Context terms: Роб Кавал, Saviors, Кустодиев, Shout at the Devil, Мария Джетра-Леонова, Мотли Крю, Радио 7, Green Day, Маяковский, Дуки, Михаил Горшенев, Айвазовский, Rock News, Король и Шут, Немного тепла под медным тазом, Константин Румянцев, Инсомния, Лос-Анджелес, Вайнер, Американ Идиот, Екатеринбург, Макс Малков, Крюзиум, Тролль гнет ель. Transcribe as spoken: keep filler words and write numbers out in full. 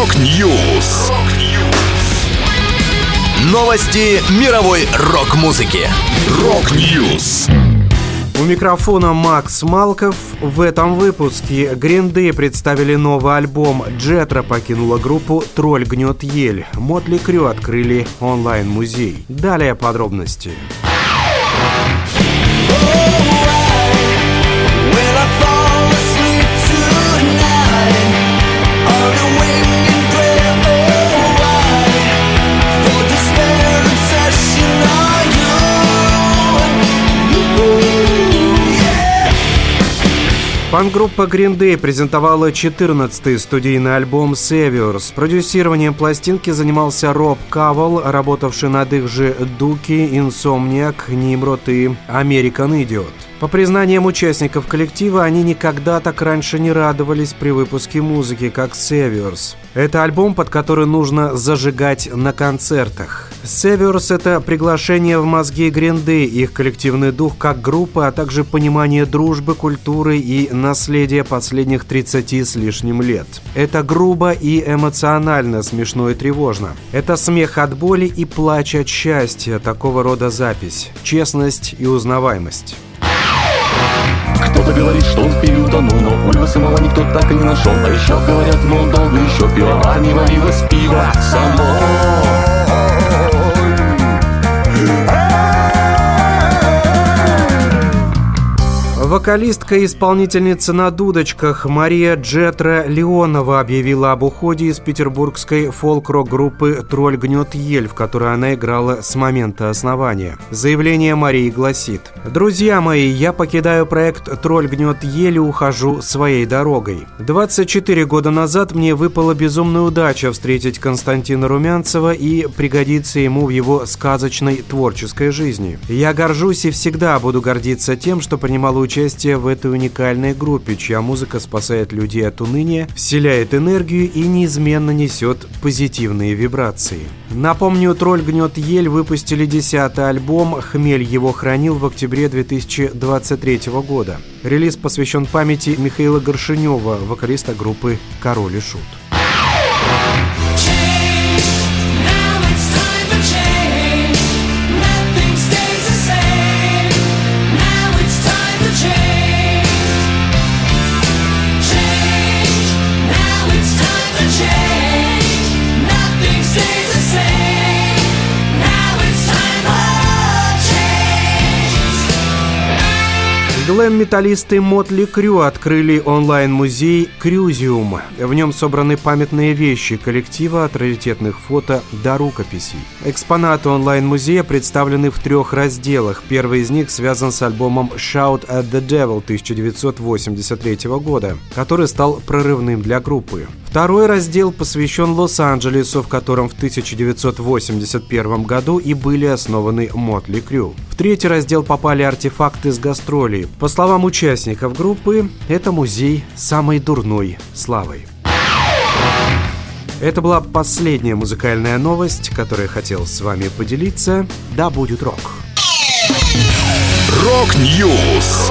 Rock News. Новости мировой рок-музыки. Rock News. У микрофона Макс Малков. В этом выпуске Green Day представили новый альбом. Джетра покинула группу «Тролль гнет ель». Мотли Крю открыли онлайн-музей. Далее подробности. Панк-группа Green Day презентовала четырнадцатый студийный альбом Saviors. Продюсированием пластинки занимался Роб Кавал, работавший над их же «Дуки», «Инсомния», «Нимрод» и «Американ Идиот». По признаниям участников коллектива, они никогда так раньше не радовались при выпуске музыки, как Saviors. Это альбом, под который нужно зажигать на концертах. Saviors — это приглашение в мозги Green Day, их коллективный дух как группы, а также понимание дружбы, культуры и наследия последних тридцати с лишним лет. Это грубо и эмоционально, смешно и тревожно. Это смех от боли и плач от счастья, такого рода запись, честность и узнаваемость. Кто-то говорит, что он в пиве утонул, но Ульва самого никто так и не нашел. А еще говорят, мол, долго еще пиво, а не варилось пиво само. Вокалистка и исполнительница на дудочках Мария Джетра-Леонова объявила об уходе из петербургской фолк-рок-группы «Тролль гнет ель», в которой она играла с момента основания. Заявление Марии гласит: «Друзья мои, я покидаю проект «Тролль гнет ель» и ухожу своей дорогой. двадцать четыре года назад мне выпала безумная удача встретить Константина Румянцева и пригодиться ему в его сказочной творческой жизни. Я горжусь и всегда буду гордиться тем, что принимал участие в этой уникальной группе, чья музыка спасает людей от уныния, вселяет энергию и неизменно несет позитивные вибрации». Напомню, «Тролль гнет ель» выпустили десятый альбом «Хмель его хранил» в октябре две тысячи двадцать третьего года. Релиз посвящен памяти Михаила Горшенева, вокалиста группы «Король и Шут». Глэм-металлисты Мотли Крю открыли онлайн-музей «Крюзиум». В нем собраны памятные вещи коллектива, от раритетных фото до рукописей. Экспонаты онлайн-музея представлены в трех разделах. Первый из них связан с альбомом «Shout at the Devil» тысяча девятьсот восемьдесят третьего года, который стал прорывным для группы. Второй раздел посвящен Лос-Анджелесу, в котором в тысяча девятьсот восемьдесят первом году и были основаны Мотли Крю. В третий раздел попали артефакты с гастролей. По словам участников группы, это музей самой дурной славы. Это была последняя музыкальная новость, которую я хотел с вами поделиться. Да будет рок! Rock News.